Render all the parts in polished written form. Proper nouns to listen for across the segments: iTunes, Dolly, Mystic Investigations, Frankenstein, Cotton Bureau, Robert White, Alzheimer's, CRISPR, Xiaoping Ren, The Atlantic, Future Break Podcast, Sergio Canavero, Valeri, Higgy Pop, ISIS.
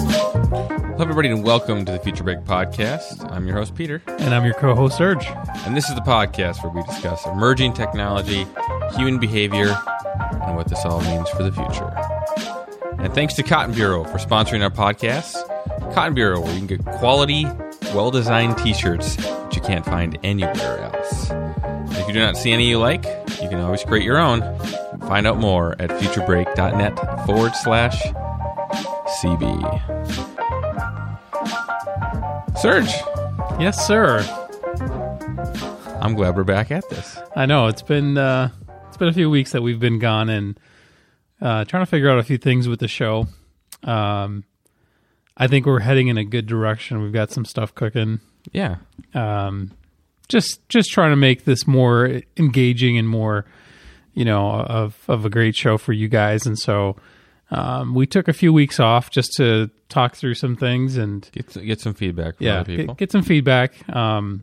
Hello, everybody, and welcome to the Future Break Podcast. I'm your host, Peter. And I'm your co-host, Serge. And this is the podcast where we discuss emerging technology, human behavior, and what this all means for the future. And thanks to Cotton Bureau for sponsoring our podcast. Cotton Bureau, where you can get quality, well-designed t-shirts that you can't find anywhere else. And if you do not see any you like, you can always create your own. Find out more at futurebreak.net/CB. Serge. Yes, sir. I'm glad we're back at this. I know. It's been a few weeks that we've been gone and trying to figure out a few things with the show. I think we're heading in a good direction. We've got some stuff cooking. Yeah. Just trying to make this more engaging and more, of a great show for you guys. And so we took a few weeks off just to talk through some things and get some feedback from other people. Get some feedback. And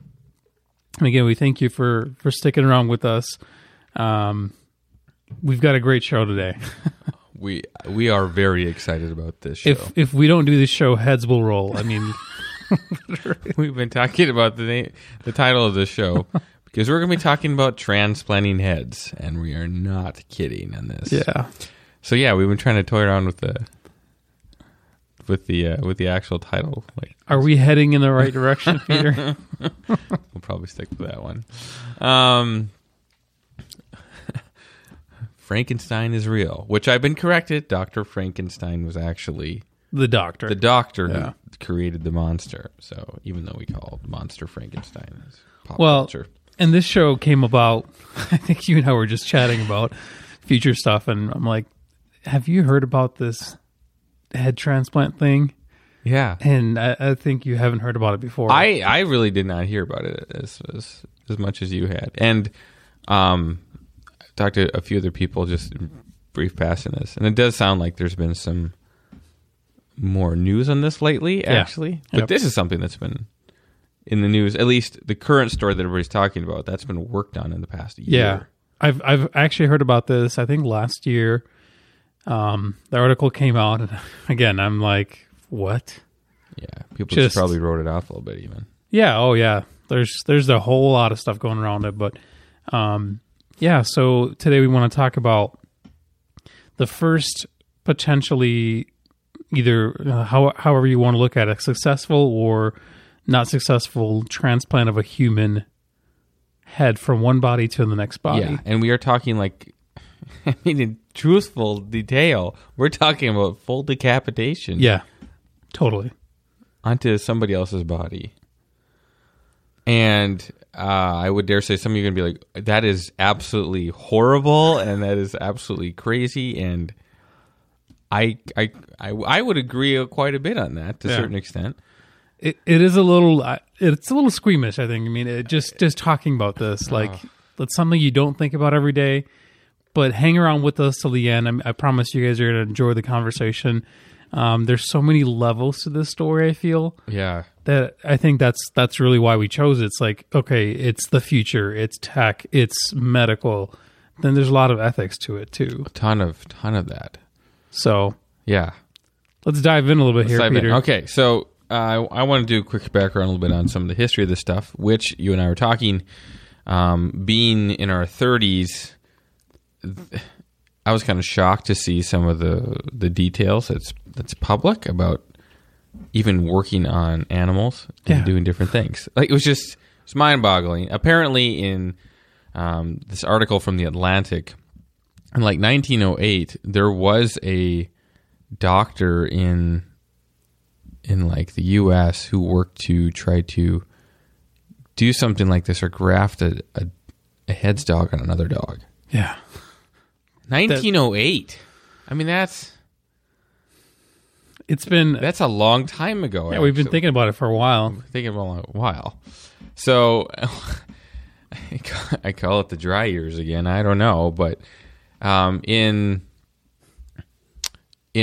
again, we thank you for sticking around with us. We've got a great show today. we are very excited about this show. If we don't do this show, heads will roll. I mean, we've been talking about the title of this show. Because we're going to be talking about transplanting heads, and we are not kidding on this. Yeah. So yeah, we've been trying to toy around with the actual title. Like, are we heading in the right direction, Peter? We'll probably stick with that one. Frankenstein is real, which I've been corrected. Dr. Frankenstein was actually the doctor who created the monster. So even though we call the monster Frankenstein, it's pop culture. And this show came about, I think you and I were just chatting about future stuff, and I'm like, have you heard about this head transplant thing? Yeah. And I think you haven't heard about it before. I really did not hear about it as much as you had. And I talked to a few other people just in brief passing this, and it does sound like there's been some more news on this lately, actually. Yep. But this is something that's been in the news, at least the current story that everybody's talking about, that's been worked on in the past year. Yeah, I've actually heard about this, I think last year. The article came out, and again, I'm like, what? Yeah, people just probably wrote it off a little bit even. Yeah, oh yeah. There's a whole lot of stuff going around it, but so today we want to talk about the first potentially either, however you want to look at it, successful or not successful transplant of a human head from one body to the next body. Yeah, and we are talking in truthful detail, we're talking about full decapitation. Yeah, totally. Onto somebody else's body. And I would dare say some of you are going to be like, that is absolutely horrible, and that is absolutely crazy, and I would agree quite a bit on that to a certain extent. It's a little squeamish, I think. I mean, just talking about this, that's something you don't think about every day, but hang around with us till the end. I promise you guys are going to enjoy the conversation. There's so many levels to this story, I feel. Yeah. That I think that's really why we chose it. It's like, okay, it's the future, it's tech, it's medical. Then there's a lot of ethics to it too. A ton of that. So, yeah. Let's dive in a little bit here, Peter. Okay. So, I want to do a quick background a little bit on some of the history of this stuff, which you and I were talking. Being in our 30s, I was kind of shocked to see some of the details that's public about even working on animals and doing different things. Like, it's mind-boggling. Apparently, in this article from The Atlantic, in 1908, there was a doctor in the U.S. who worked to try to do something like this or graft a head's dog on another dog. Yeah. 1908. I mean, that's a long time ago. Yeah, we've been thinking about it for a while. So I call it the dry years again. I don't know, but In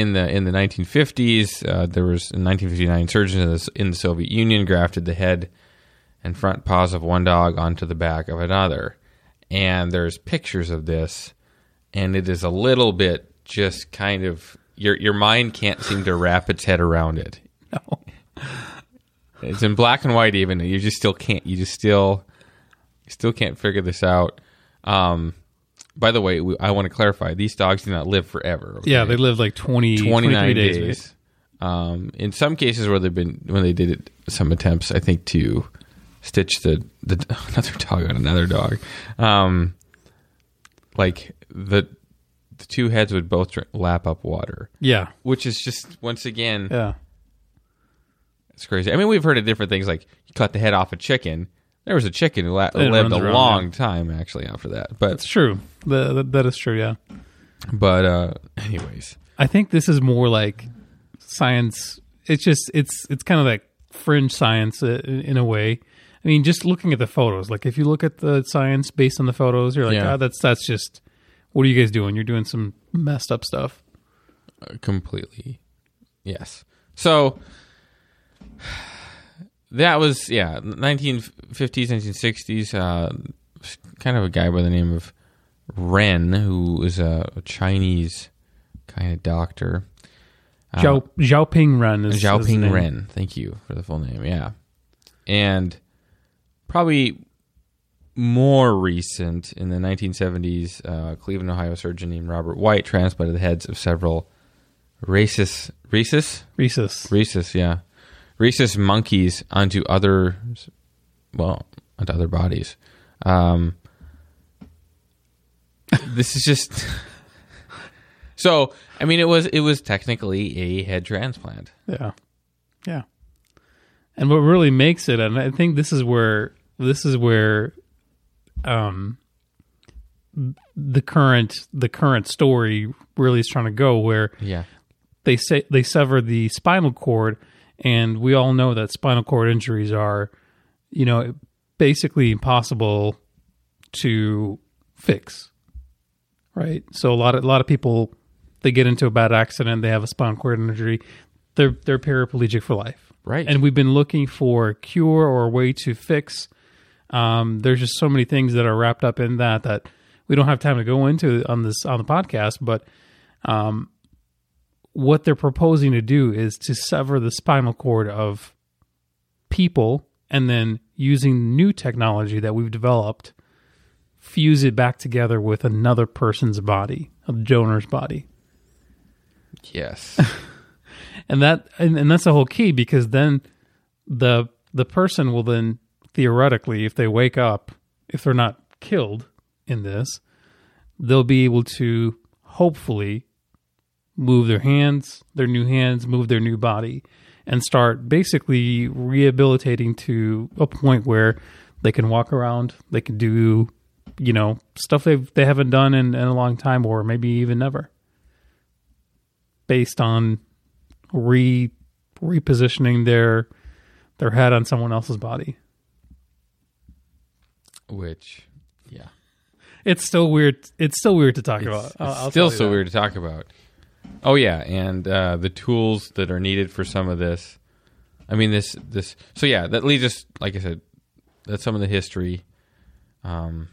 the 1950s, there was in 1959 surgeons in the Soviet Union grafted the head and front paws of one dog onto the back of another, and there's pictures of this, and it is a little bit just kind of Your mind can't seem to wrap its head around it. No. It's in black and white even. You just still can't. You just still can't figure this out. By the way, I want to clarify. These dogs do not live forever. Okay? Yeah, they live like 29 days. Right? In some cases where they've been, when they did it, some attempts, I think, to stitch the another dog on another dog. Like the two heads would both lap up water. Yeah. Which is just, once again... Yeah. It's crazy. I mean, we've heard of different things, like you cut the head off a chicken. There was a chicken who lived a long time, actually, after that. But it's true. That is true, yeah. But anyways. I think this is more like science. It's just, it's kind of like fringe science in a way. I mean, just looking at the photos. Like, if you look at the science based on the photos, you're like, yeah. Oh, that's just... What are you guys doing? You're doing some messed up stuff. Completely. Yes. So that was, 1950s, 1960s. Kind of a guy by the name of Ren, who was a Chinese kind of doctor. Xiaoping Ren is Xiaoping his name. Ren. Thank you for the full name. Yeah. And probably... More recent, in the 1970s, Cleveland, Ohio surgeon named Robert White transplanted the heads of several rhesus monkeys onto other bodies. This is just so. I mean, it was technically a head transplant. Yeah, yeah. And what really makes it, and I think this is where. The current story really is trying to go where they say they sever the spinal cord, and we all know that spinal cord injuries are, basically impossible to fix, right? So a lot of people, they get into a bad accident, they have a spinal cord injury, they're paraplegic for life, right? And we've been looking for a cure or a way to fix. There's just so many things that are wrapped up in that we don't have time to go into on the podcast, but what they're proposing to do is to sever the spinal cord of people and then, using new technology that we've developed, fuse it back together with another person's body, a donor's body. Yes. and that's the whole key, because then the person will then, theoretically, if they wake up, if they're not killed in this, they'll be able to hopefully move their hands, their new hands, move their new body, and start basically rehabilitating to a point where they can walk around, they can do, stuff they haven't done in a long time, or maybe even never, based on repositioning their head on someone else's body. Which, yeah, it's still weird. It's still weird to talk about. It's still so weird to talk about. Oh yeah, and the tools that are needed for some of this. I mean, this. So yeah, that leads us. Like I said, that's some of the history, and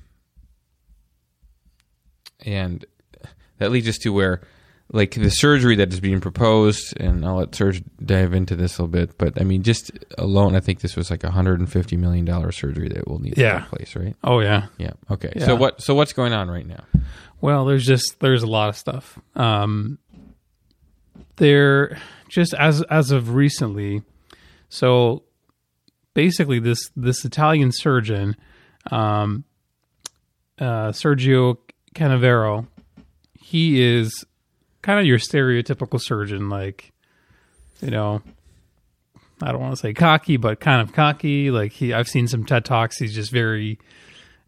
that leads us to where, like, the surgery that is being proposed, and I'll let Serge dive into this a little bit, but I mean, just alone, I think this was like $150 million surgery that will need to take place, right? Oh yeah. Yeah. Okay. Yeah. So what's going on right now? Well, there's a lot of stuff. There, just as of recently, so basically this Italian surgeon, Sergio Canavero, he is kind of your stereotypical surgeon, like, I don't want to say cocky, but kind of cocky. Like, I've seen some TED Talks. He's just very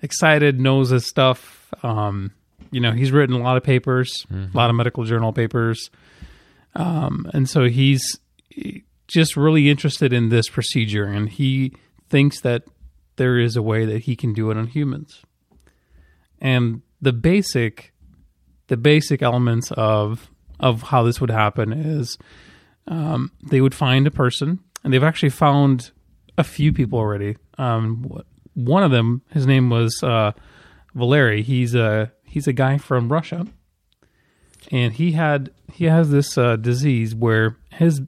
excited, knows his stuff. He's written a lot of papers, a lot of medical journal papers. And so he's just really interested in this procedure, and he thinks that there is a way that he can do it on humans. And the basic elements of how this would happen is they would find a person, and they've actually found a few people already. One of them, his name was Valeri. He's a guy from Russia, and he has this disease where his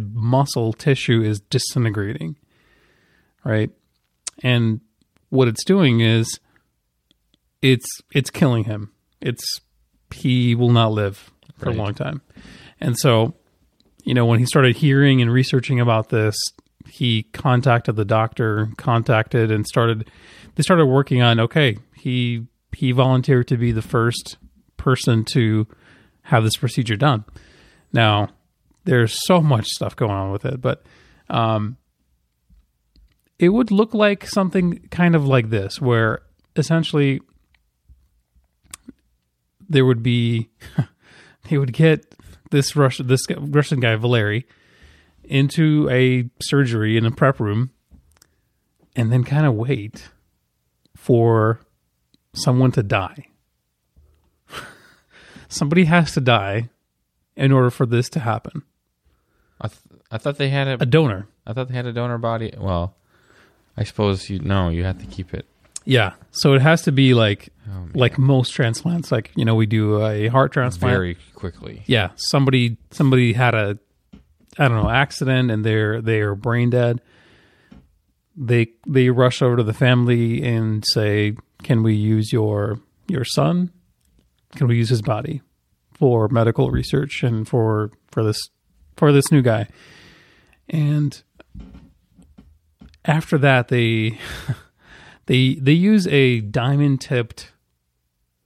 muscle tissue is disintegrating, right? And what it's doing is it's killing him. He will not live for a long time. And so, you know, when he started hearing and researching about this, he contacted the doctor, they started working on, okay, he volunteered to be the first person to have this procedure done. Now, there's so much stuff going on with it, but it would look like something kind of like this, where essentially there would be, they would get this Russian guy, Valeri, into a surgery in a prep room and then kind of wait for someone to die. Somebody has to die in order for this to happen. I thought they had a donor. I thought they had a donor body. Well, I suppose you have to keep it. Yeah, so it has to be like most transplants. Like, you know, we do a heart transplant very quickly. Yeah, somebody had a accident and they are brain dead. They rush over to the family and say, "Can we use your son? Can we use his body for medical research and for this new guy?" And after that, they use a diamond-tipped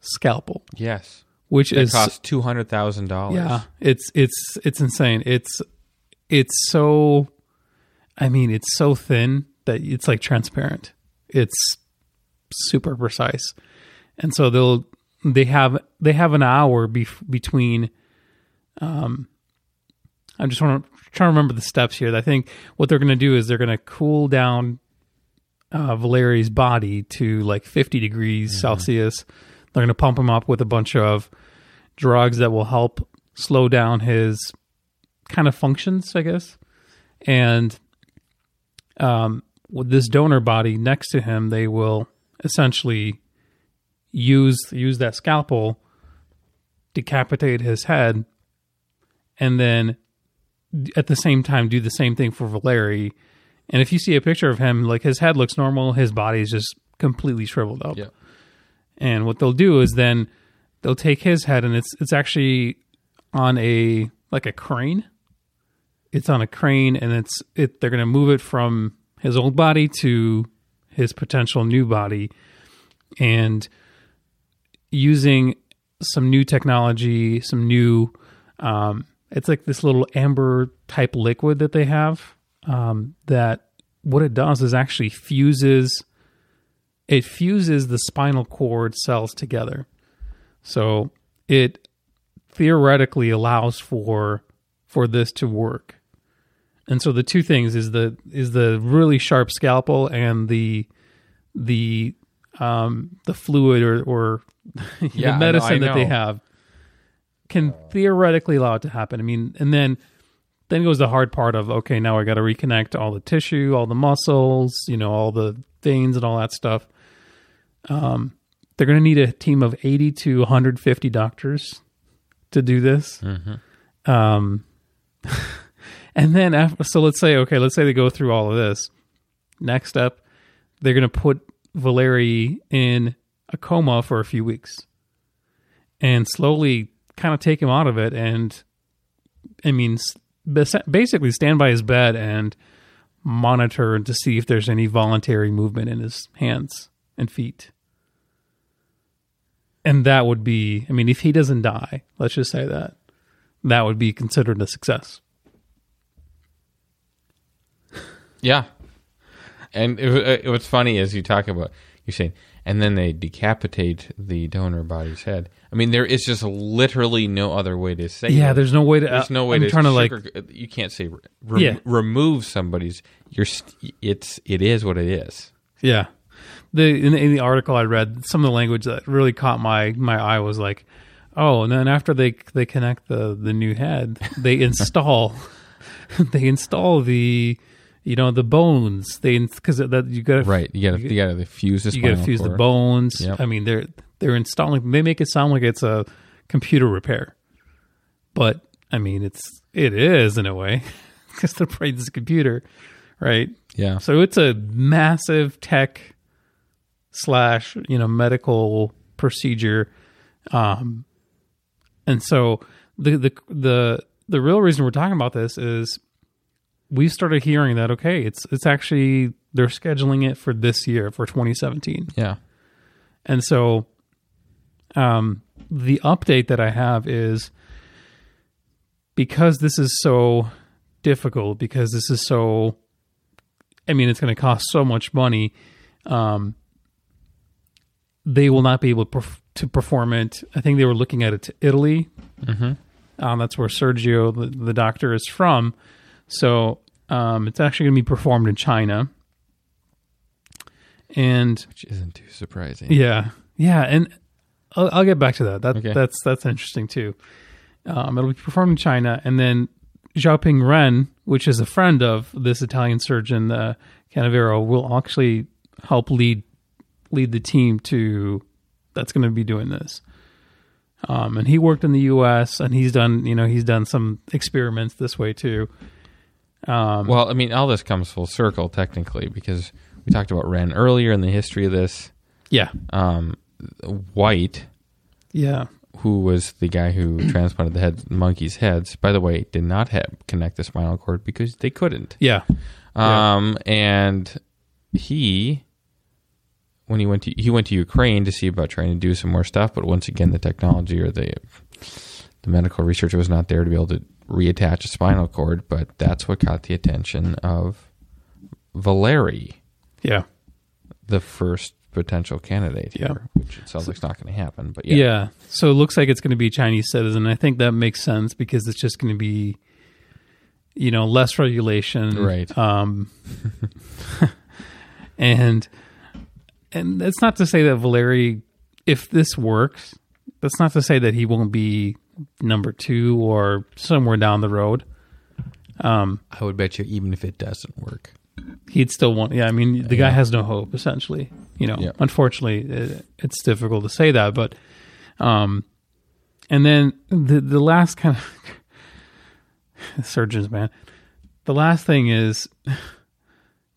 scalpel. Yes, which costs $200,000. Yeah, it's insane. It's so, I mean, it's so thin that it's like transparent. It's super precise, and so they have an hour between. I'm just trying to remember the steps here. I think what they're going to do is they're going to cool down Valeri's body to like 50 degrees Celsius. They're going to pump him up with a bunch of drugs that will help slow down his kind of functions, I guess. And with this donor body next to him, they will essentially use that scalpel, decapitate his head, and then at the same time do the same thing for Valeri. And if you see a picture of him, like, his head looks normal, his body is just completely shriveled up. Yeah. And what they'll do is then they'll take his head, and it's actually on a crane. It's on a crane, and they're going to move it from his old body to his potential new body, and using some new technology, some new it's like this little amber type liquid that they have. That what it does is actually fuses the spinal cord cells together. So it theoretically allows for this to work. And so the two things is the really sharp scalpel and the fluid or the medicine that they have can theoretically allow it to happen. I mean, and then goes the hard part of, okay, now I got to reconnect all the tissue, all the muscles, you know, all the veins and all that stuff. They're going to need a team of 80 to 150 doctors to do this. Mm-hmm. And then let's say they go through all of this. Next step, they're going to put Valeri in a coma for a few weeks and slowly kind of take him out of it. And I mean, basically stand by his bed and monitor to see if there's any voluntary movement in his hands and feet. And that would be, I mean, if he doesn't die, let's just say that would be considered a success. Yeah. And what's funny is you're saying, and then they decapitate the donor body's head. I mean, there is just literally no other way to say. Yeah, there's no way to. There's no way I'm to. Trying sugar, to like, you can't say remove somebody's. It is what it is. Yeah, in the article I read, some of the language that really caught my eye was like, oh, and then after they connect the new head, they install the. You know, the bones, because that you gotta fuse the bones. Yep. I mean, they're installing. They make it sound like it's a computer repair. But I mean, it is in a way because the brain's a computer, right? Yeah. So it's a massive tech / medical procedure, and so the real reason we're talking about this is we started hearing that it's actually they're scheduling it for this year for 2017. Yeah, and so the update that I have is. Because this is so difficult, it's going to cost so much money, they will not be able to perform it. I think they were looking at it to Italy. Mm-hmm. That's where Sergio, the doctor, is from. So it's actually going to be performed in China. Which isn't too surprising. Yeah. Yeah, and I'll get back to that. That's interesting too. It'll be performed in China, and then Xiaoping Ren, which is a friend of this Italian surgeon, Canavero, will actually help lead the team that's going to be doing this. And he worked in the U.S. and he's done some experiments this way too. All this comes full circle technically because we talked about Ren earlier in the history of this. Yeah. White. Yeah. Who was the guy who transplanted monkey's heads, by the way, did not connect the spinal cord because they couldn't. Yeah. And he went to Ukraine to see about trying to do some more stuff. But once again, the technology or the medical research was not there to be able to reattach a spinal cord. But that's what caught the attention of Valeri. Yeah. The first potential candidate here, which it sounds like it's not going to happen, but yeah. So it looks like it's going to be a Chinese citizen. I think that makes sense because it's just going to be, less regulation. Right. And that's not to say that Valeri, if this works, that's not to say that he won't be number 2 or somewhere down the road. I would bet you even if it doesn't work, he'd still want... Yeah, I mean, the guy has no hope, essentially. Unfortunately, it's difficult to say that, but... and then the last kind of... surgeons, man. The last thing is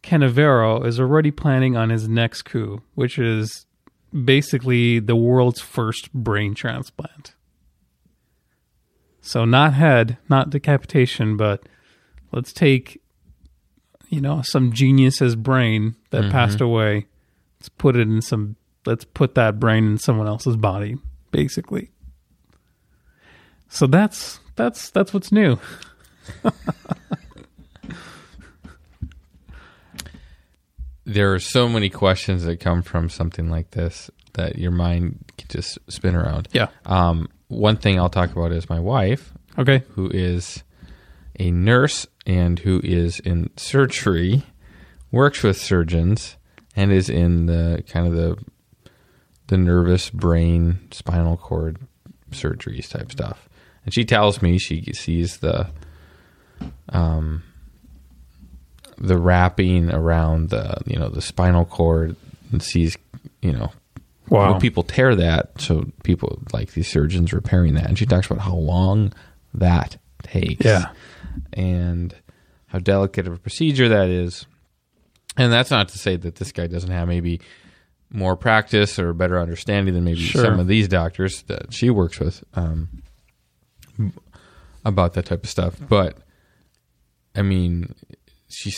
Canavero is already planning on his next coup, which is basically the world's first brain transplant. So not head, not decapitation, but let's take... some genius's brain that passed away. Let's put that brain in someone else's body, basically. So that's what's new. There are so many questions that come from something like this that your mind can just spin around. Yeah. One thing I'll talk about is my wife. Okay. Who is a nurse and who is in surgery, works with surgeons, and is in the kind of the nervous brain spinal cord surgeries type stuff. And she tells me she sees the wrapping around the spinal cord and sees, when people tear that. So people like these surgeons repairing that. And she talks about how long that takes. Yeah. And how delicate of a procedure that is. And that's not to say that this guy doesn't have maybe more practice or better understanding than maybe some of these doctors that she works with about that type of stuff. But she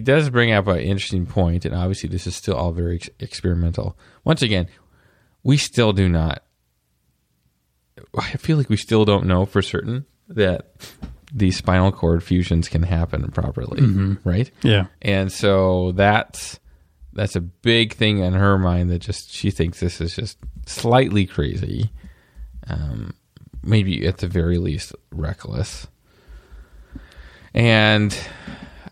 does bring up an interesting point, and obviously this is still all very experimental. Once again, we still don't know for certain that these spinal cord fusions can happen properly, right? Yeah. And so that's a big thing in her mind that she thinks this is just slightly crazy, maybe at the very least reckless. And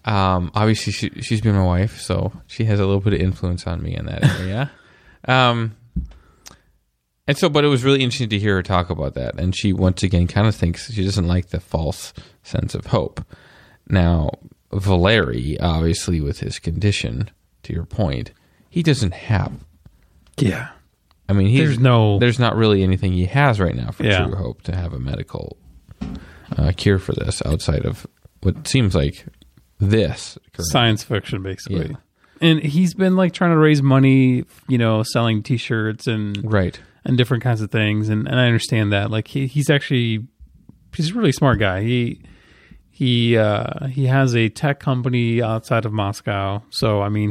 obviously she's been my wife, so she has a little bit of influence on me in that area. But it was really interesting to hear her talk about that. And she, once again, kind of thinks she doesn't like the false sense of hope. Now, Valeri, obviously, with his condition, to your point, he doesn't have I mean, there's not really anything he has right now for true hope to have a medical cure for this outside of what seems like this. Currently. Science fiction, basically. Yeah. And he's been like trying to raise money, you know, selling T-shirts and and different kinds of things. And I understand that. Like he's a really smart guy. He has a tech company outside of Moscow. So I mean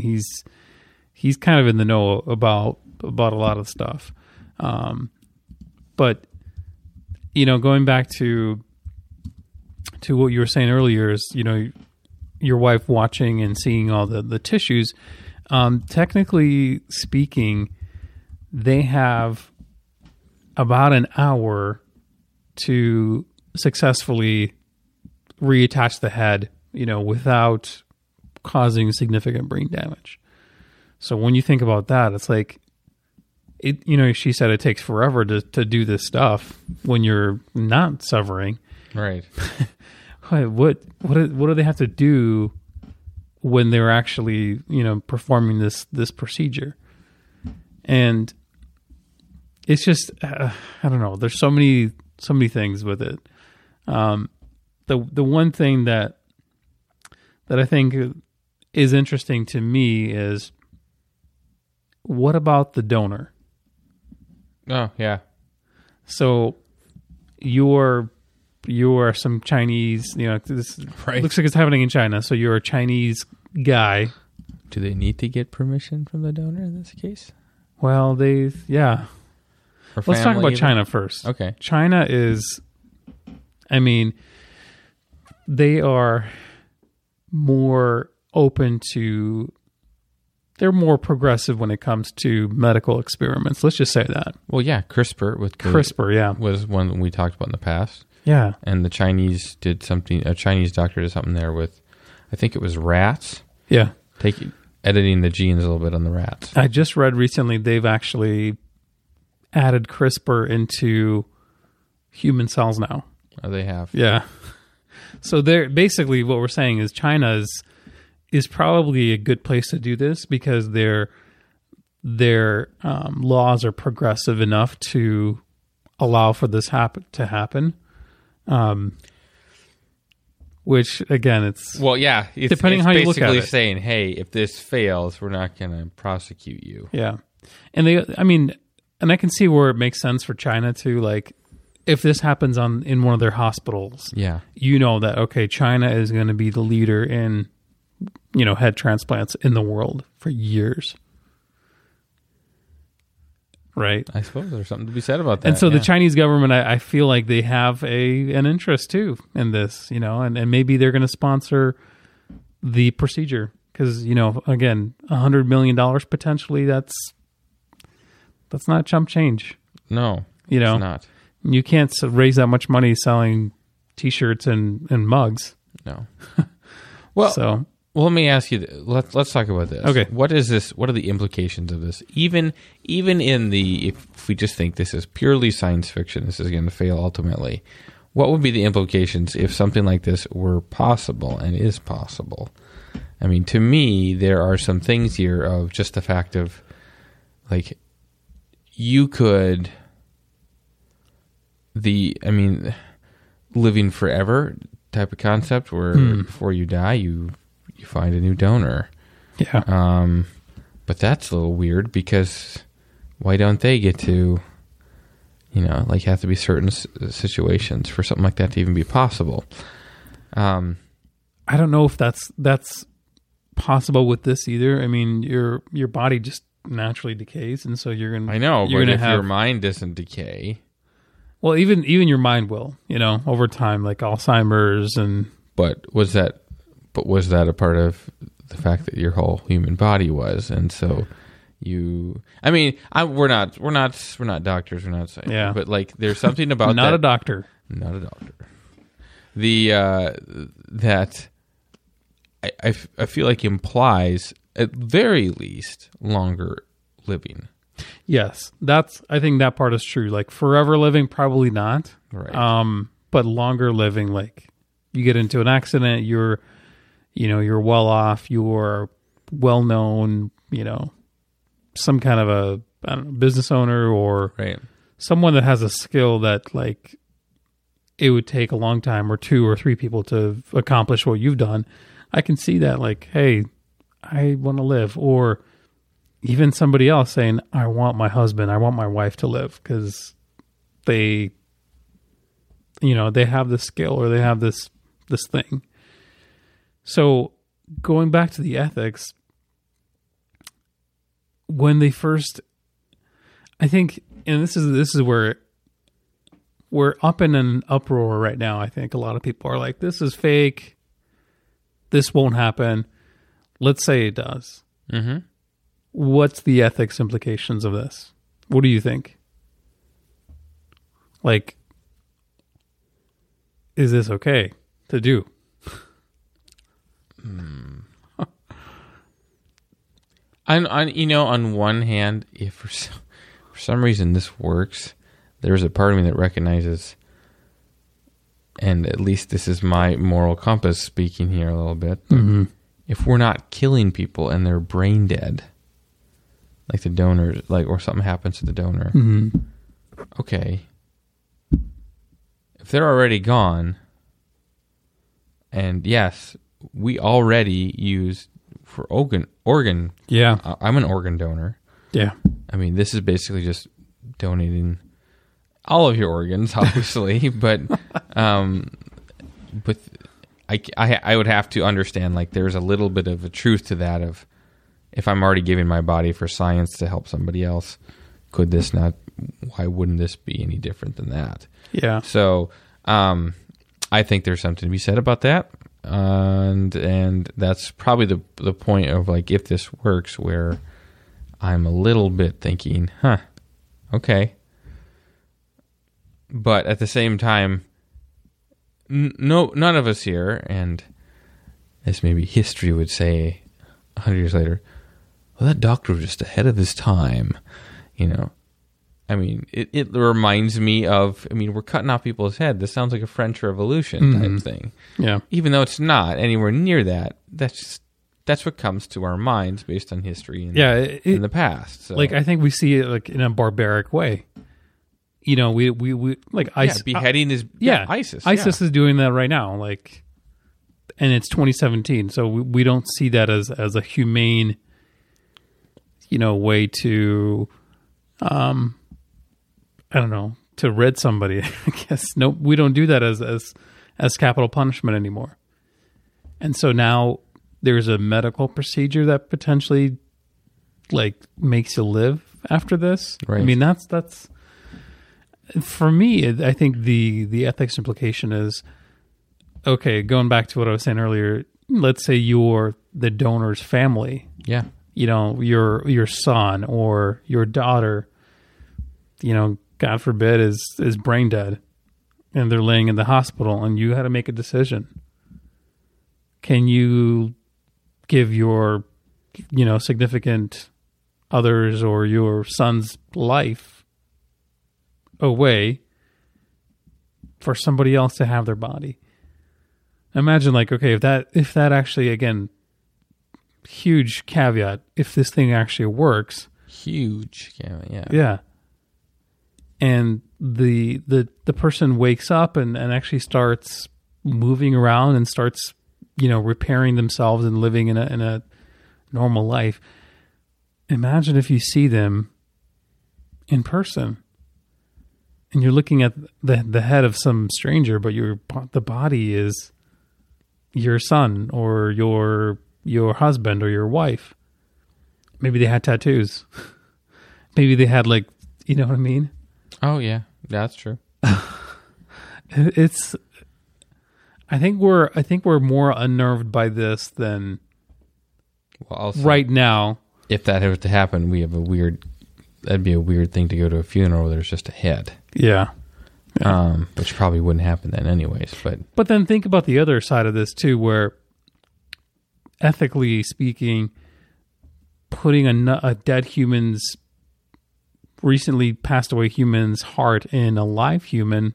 he's kind of in the know about a lot of stuff. But you know, going back to what you were saying earlier is, you know, your wife watching and seeing all the tissues, technically speaking, they have about an hour to successfully reattach the head, you know, without causing significant brain damage. So when you think about that, it's like, it, you know, she said it takes forever to do this stuff when you're not severing. Right. What do they have to do when they're actually, you know, performing this procedure? And it's just I don't know. There's so many things with it. The one thing that I think is interesting to me is what about the donor? Oh yeah. So you are some Chinese, you know, this looks like it's happening in China. So you're a Chinese guy. Do they need to get permission from the donor in this case? Well, let's talk about China first. Okay. China is, I mean, they are more open to, they're more progressive when it comes to medical experiments. Let's just say that. Well, yeah, CRISPR was one we talked about in the past. Yeah. And the Chinese did something, a Chinese doctor did something there with, I think it was rats. Yeah. Editing the genes a little bit on the rats. I just read recently they've actually added CRISPR into human cells now. Oh, they have. Yeah. So they're basically what we're saying is China's is probably a good place to do this because their laws are progressive enough to allow for this to happen. Which again, it's depending how you look at it. Basically saying, hey, if this fails, we're not going to prosecute you. Yeah, and I can see where it makes sense for China to like, if this happens in one of their hospitals, yeah, you know that okay, China is going to be the leader in, you know, head transplants in the world for years. Right. I suppose there's something to be said about that. And so the Chinese government, I feel like they have an interest too in this, you know, and maybe they're going to sponsor the procedure because, you know, again, $100 million potentially, that's not chump change. No, you know, it's not. You can't raise that much money selling T-shirts and mugs. No. Well, let me ask you. Let's talk about this. Okay. What is this? What are the implications of this? Even in the if we just think this is purely science fiction, this is going to fail ultimately. What would be the implications if something like this were possible and is possible? I mean, to me, there are some things here of just the fact of like you could living forever type of concept where before you die you find a new donor. Yeah. But that's a little weird because why don't they get to, you know, like have to be certain situations for something like that to even be possible. I don't know if that's possible with this either. I mean, your body just naturally decays. And so your mind doesn't decay. Well, even your mind will, you know, over time, like Alzheimer's and. But was that a part of the fact that your whole human body was, and so you? I mean, we're not doctors, we're not scientists, but like there's something about not that, not a doctor. The that I feel like implies at very least longer living. Yes, I think that part is true. Like forever living, probably not. Right. But longer living, like you get into an accident, you're well off, you're well known, you know, some kind of I don't know, business owner or someone that has a skill that like it would take a long time or two or three people to accomplish what you've done, I can see that like, hey, I want to live. Or even somebody else saying, I want my husband, I want my wife to live because they, you know, they have this skill or they have this thing. So going back to the ethics, when they first, I think, and this is where we're up in an uproar right now. I think a lot of people are like, this is fake. This won't happen. Let's say it does. Mm-hmm. What's the ethics implications of this? What do you think? Like, is this okay to do? On one hand, if for some reason this works, there's a part of me that recognizes, and at least this is my moral compass speaking here a little bit, mm-hmm. if we're not killing people and they're brain dead, like the donor, like, or something happens to the donor, mm-hmm. okay, if they're already gone, and yes, we already use for organ. Yeah. I'm an organ donor. Yeah. I mean, this is basically just donating all of your organs, obviously, but I would have to understand, like, there's a little bit of a truth to that of, if I'm already giving my body for science to help somebody else, why wouldn't this be any different than that? Yeah. So, I think there's something to be said about that. And that's probably the point of, like, if this works, where I'm a little bit thinking, okay. But at the same time, no, none of us here, and as maybe history would say 100 years later, well, that doctor was just ahead of his time, you know. I mean, it reminds me of, I mean, we're cutting off people's head. This sounds like a French Revolution mm-hmm. type thing. Yeah. Even though it's not anywhere near that, that's what comes to our minds based on history in the past. So. Like, I think we see it like in a barbaric way. You know, we like ISIS. Yeah, beheading is ISIS. ISIS is doing that right now. Like, and it's 2017. So we don't see that as a humane, you know, way to, I don't know, to rid somebody, I guess. No, we don't do that as capital punishment anymore. And so now there's a medical procedure that potentially, like, makes you live after this. Right. I mean, that's for me, I think the ethics implication is, okay, going back to what I was saying earlier, let's say you're the donor's family. Yeah. You know, your son or your daughter, you know, God forbid, is brain dead and they're laying in the hospital and you had to make a decision. Can you give your, you know, significant others or your son's life away for somebody else to have their body? Imagine, like, okay, if that actually, again, huge caveat, if this thing actually works. Huge caveat, yeah. Yeah. And the person wakes up and actually starts moving around and starts, you know, repairing themselves and living in a normal life. Imagine if you see them in person and you're looking at the head of some stranger, but the body is your son or your husband or your wife. Maybe they had tattoos. Maybe they had, like, you know what I mean? Oh, yeah. That's true. I think we're more unnerved by this than right now. If that were to happen, that'd be a weird thing to go to a funeral where there's just a head. Yeah. Which probably wouldn't happen then anyways. But then think about the other side of this too, where ethically speaking, putting a dead human's recently passed away human's heart in a live human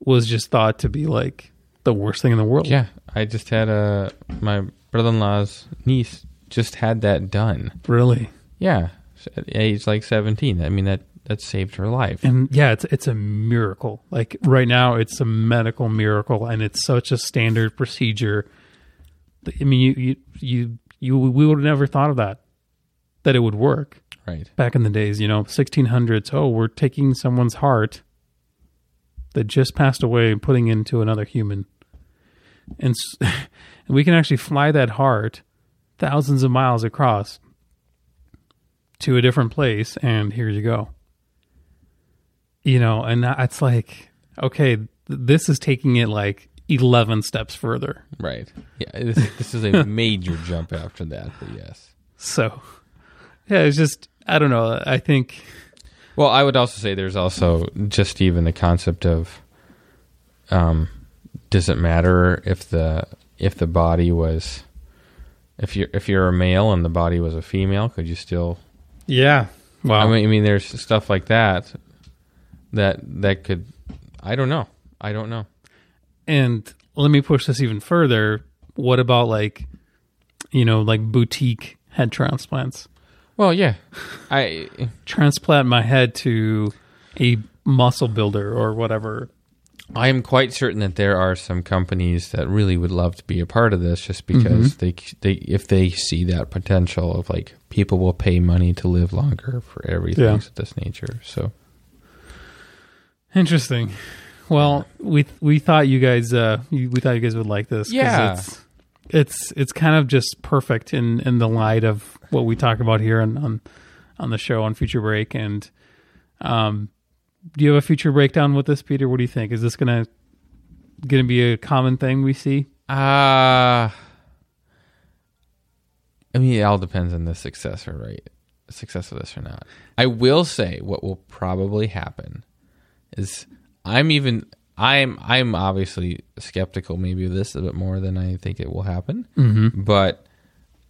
was just thought to be, like, the worst thing in the world. Yeah. I just had my brother-in-law's niece just had that done. Really? Yeah. at age like 17. I mean, that saved her life. And yeah, it's a miracle. Like right now, it's a medical miracle, and it's such a standard procedure. I mean, we would have never thought of that it would work. Right. Back in the days, 1600s, we're taking someone's heart that just passed away and putting into another human. And we can actually fly that heart thousands of miles across to a different place, and here you go. And it's like, okay, this is taking it like 11 steps further. Right. Yeah, this is a major jump after that, but yes. So, yeah, it's just, I don't know, I think... Well, I would also say there's also just even the concept of, does it matter if the body was, if you're a male and the body was a female, could you still? Yeah. Well, I mean, there's stuff like that could, I don't know. And let me push this even further. What about like boutique head transplants? Well, yeah, I transplant my head to a muscle builder or whatever. I am quite certain that there are some companies that really would love to be a part of this, just because mm-hmm. they if they see that potential of like people will pay money to live longer for everything of this nature. So interesting. Well, we thought you guys would like this. Yeah. 'Cause it's kind of just perfect in the light of what we talk about here on the show on Future Break. And do you have a future breakdown with this, Peter? What do you think? Is this gonna be a common thing we see? I mean, it all depends on the success of this or not. I will say what will probably happen is I'm obviously skeptical maybe of this a bit more than I think it will happen, mm-hmm. but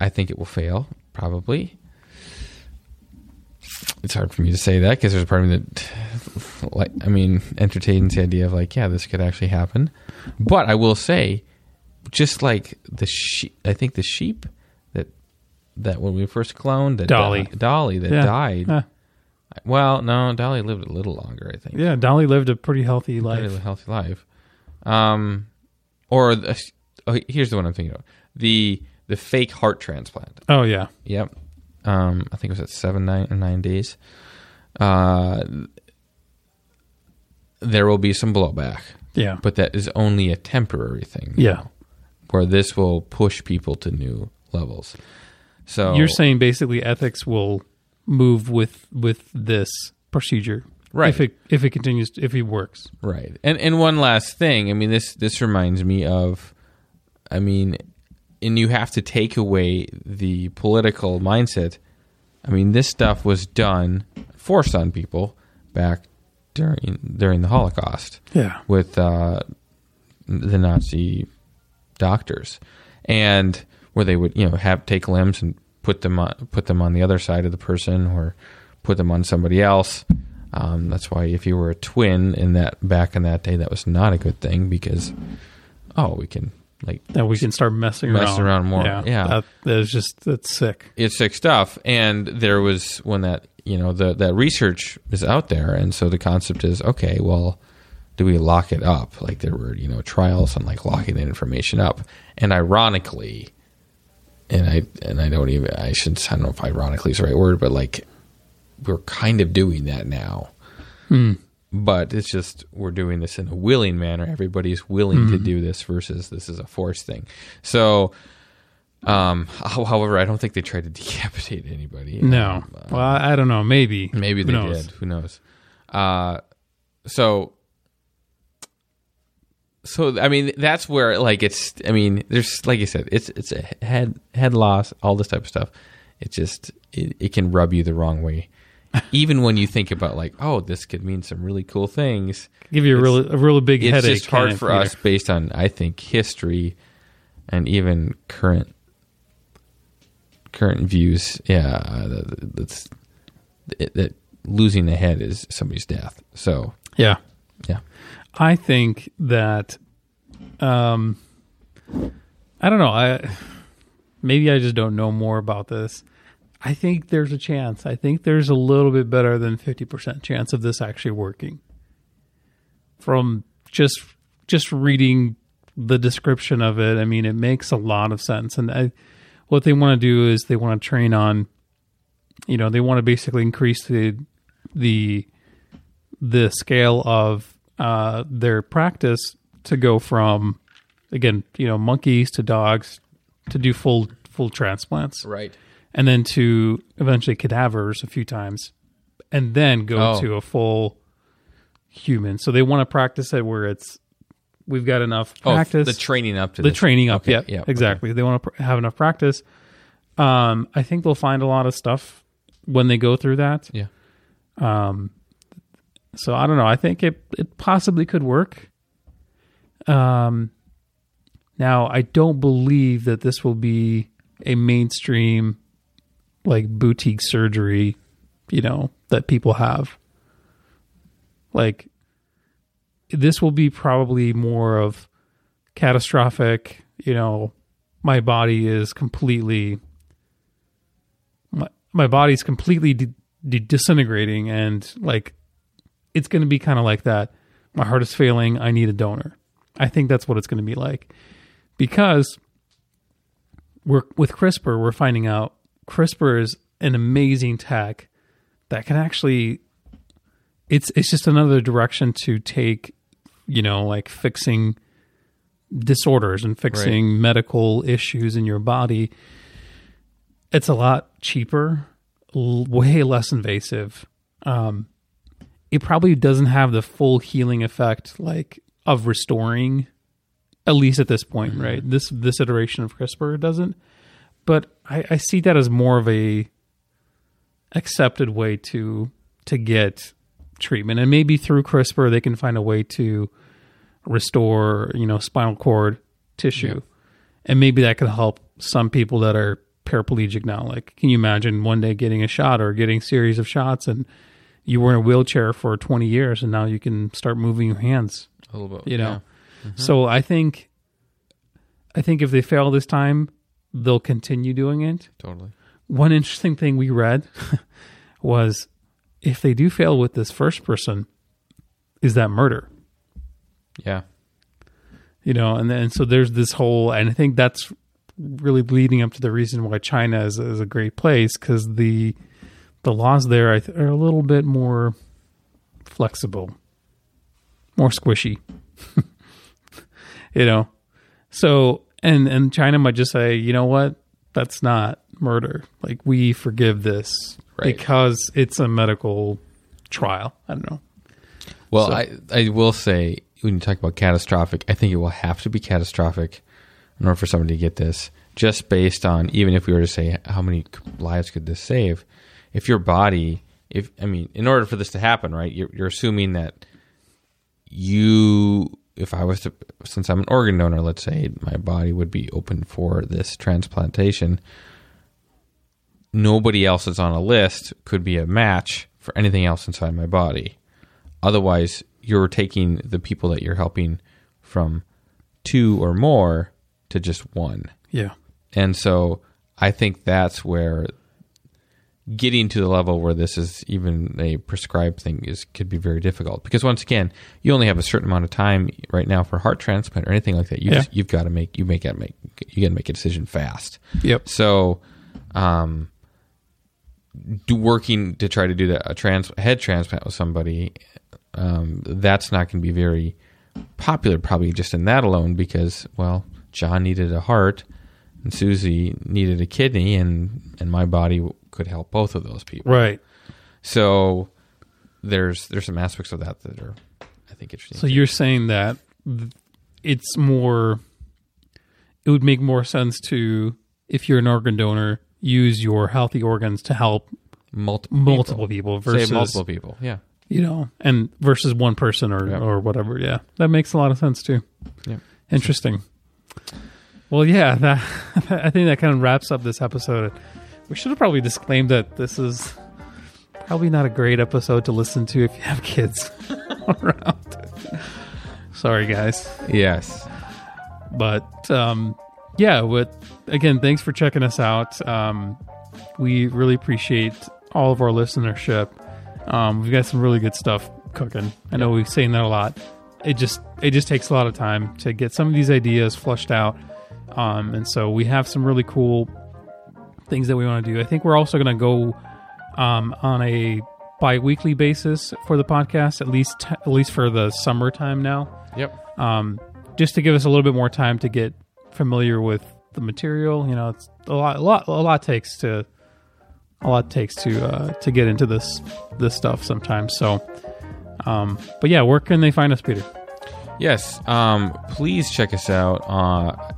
I think it will fail probably. It's hard for me to say that because there's a part of me that, entertains the idea of like, yeah, this could actually happen. But I will say, just like the sheep, I think the sheep that when we first cloned, that Dolly that died. Well, no, Dolly lived a little longer, I think. Yeah, Dolly lived a pretty healthy life. Here's the one I'm thinking of: the fake heart transplant. Oh yeah. Yep. I think it was at 9 days. There will be some blowback. Yeah. But that is only a temporary thing. Yeah. Now, where this will push people to new levels. So you're saying basically ethics will move with this procedure. Right. If it continues, if it works. Right. And one last thing, this reminds me of, and you have to take away the political mindset. This stuff was done, forced on people back during the Holocaust. Yeah. With the Nazi doctors, and where they would take limbs and put them on the other side of the person, or put them on somebody else. That's why if you were a twin back in that day, that was not a good thing, because we can. Like that we can start messing around more. Yeah. That's sick. It's sick stuff. And there was when that research is out there. And so the concept is, okay, well, do we lock it up? Like there were, trials on like locking that information up. And ironically, I don't know if ironically is the right word, but like we're kind of doing that now. Hmm. But it's just we're doing this in a willing manner. Everybody's willing to do this versus this is a forced thing. So, however, I don't think they tried to decapitate anybody. No. Well, I don't know. Maybe. Maybe they did. Who knows? That's where like it's. There's like you said, it's a head loss, all this type of stuff. It just it can rub you the wrong way. Even when you think about like, oh, this could mean some really cool things. Give you a really big headache. It's just hard for us based on, I think, history and even current views. Yeah, that losing the head is somebody's death. So yeah. I think that I don't know. Maybe I just don't know more about this. I think there's a chance. I think there's a little bit better than 50% chance of this actually working from just reading the description of it. I mean, it makes a lot of sense. And what they want to do is they want to train on, you know, they want to basically increase the scale of their practice to go from, again, you know, monkeys to dogs to do full transplants. Right. And then to eventually cadavers a few times and then go to a full human. So they want to practice it where we've got enough practice. The training up to this. The training up, okay. Yeah. Exactly. Okay. They want to have enough practice. I think they'll find a lot of stuff when they go through that. Yeah. So I don't know. I think it possibly could work. Now, I don't believe that this will be a mainstream, like, boutique surgery, you know, that people have. Like, this will be probably more of catastrophic, you know, my body is completely... My body's completely disintegrating, and, like, it's going to be kind of like that. My heart is failing. I need a donor. I think that's what it's going to be like. Because with CRISPR, we're finding out CRISPR is an amazing tech that can actually... It's just another direction to take, you know, like fixing disorders and fixing medical issues in your body. It's a lot cheaper, way less invasive. It probably doesn't have the full healing effect, like, of restoring, at least at this point, right? This iteration of CRISPR doesn't. But I see that as more of a accepted way to get treatment. And maybe through CRISPR, they can find a way to restore, you know, spinal cord tissue. Yeah. And maybe that could help some people that are paraplegic now. Like, can you imagine one day getting a shot or getting a series of shots and you were in a wheelchair for 20 years and now you can start moving your hands a little bit, you know? Yeah. Mm-hmm. So I think if they fail this time, they'll continue doing it. Totally. One interesting thing we read was if they do fail with this first person, is that murder? Yeah. You know, and then so there's this whole, and I think that's really leading up to the reason why China is a great place, because the laws there are a little bit more flexible, more squishy, you know? So, and China might just say, you know what? That's not murder. Like, we forgive this. Right. Because it's a medical trial. I don't know. Well, so. I will say, when you talk about catastrophic, I think it will have to be catastrophic in order for somebody to get this. Just based on, even if we were to say, how many lives could this save? If your body, in order for this to happen, right, you're assuming that since I'm an organ donor, let's say, my body would be open for this transplantation. Nobody else that's on a list could be a match for anything else inside my body. Otherwise, you're taking the people that you're helping from two or more to just one. Yeah. And so I think that's where getting to the level where this is even a prescribed thing could be very difficult. Because once again, you only have a certain amount of time right now for heart transplant or anything like that. You've got to make a decision fast. Yep. So, working to try to do that head transplant with somebody, that's not going to be very popular, probably just in that alone, because, well, John needed a heart and Susie needed a kidney, and my body could help both of those people. Right. So there's some aspects of that that are, I think, interesting. So you're saying that it would make more sense to, if you're an organ donor, use your healthy organs to help multiple people versus... Save multiple people, yeah. You know, and versus one person or whatever, yeah. That makes a lot of sense, too. Yeah. Interesting. Well, yeah, I think that kind of wraps up this episode. We should have probably disclaimed that this is probably not a great episode to listen to if you have kids around. Sorry, guys. Yes. But, yeah, again, thanks for checking us out. We really appreciate all of our listenership. We've got some really good stuff cooking. I know we've seen that a lot. It just takes a lot of time to get some of these ideas flushed out. And so we have some really cool things that we want to do. I think we're also going to go on a bi-weekly basis for the podcast, at least for the summertime now. Yep. Just to give us a little bit more time to get familiar with the material. You know, it's a lot takes to get into this stuff sometimes. So, but yeah, where can they find us, Peter? Yes, please check us out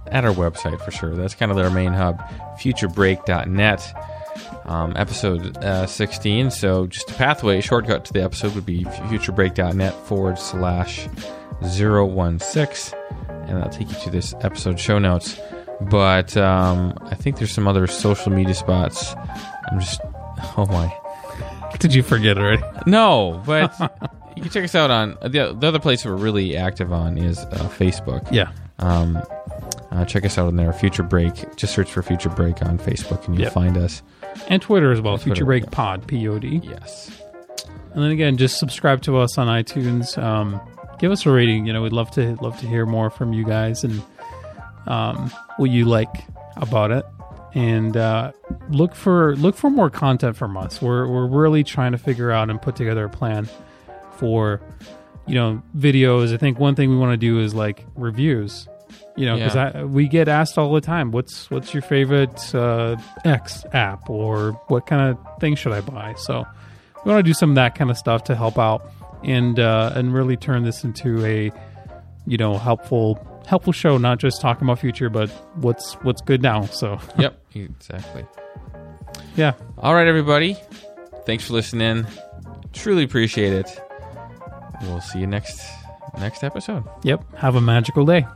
at our website for sure. That's kind of their main hub, futurebreak.net, episode 16. So just a pathway, a shortcut to the episode would be futurebreak.net/016, and that'll take you to this episode show notes. But I think there's some other social media spots. Oh my. Did you forget already? No, but... You can check us out on... The other place we're really active on is Facebook. Yeah. Check us out on there, Future Break. Just search for Future Break on Facebook and you'll find us. And Twitter as well, and Future Break Pod, P-O-D. Yes. And then again, just subscribe to us on iTunes. Give us a rating. You know, we'd love to hear more from you guys and what you like about it. And look for more content from us. We're really trying to figure out and put together a plan for, you know, videos. I think one thing we want to do is like reviews, you know, because we get asked all the time, what's your favorite X app, or what kind of thing should I buy? So we want to do some of that kind of stuff to help out and really turn this into a, you know, helpful show, not just talking about future, but what's good now. So yep, exactly. Yeah. All right, everybody. Thanks for listening. Truly appreciate it. We'll see you next episode. Yep. Have a magical day.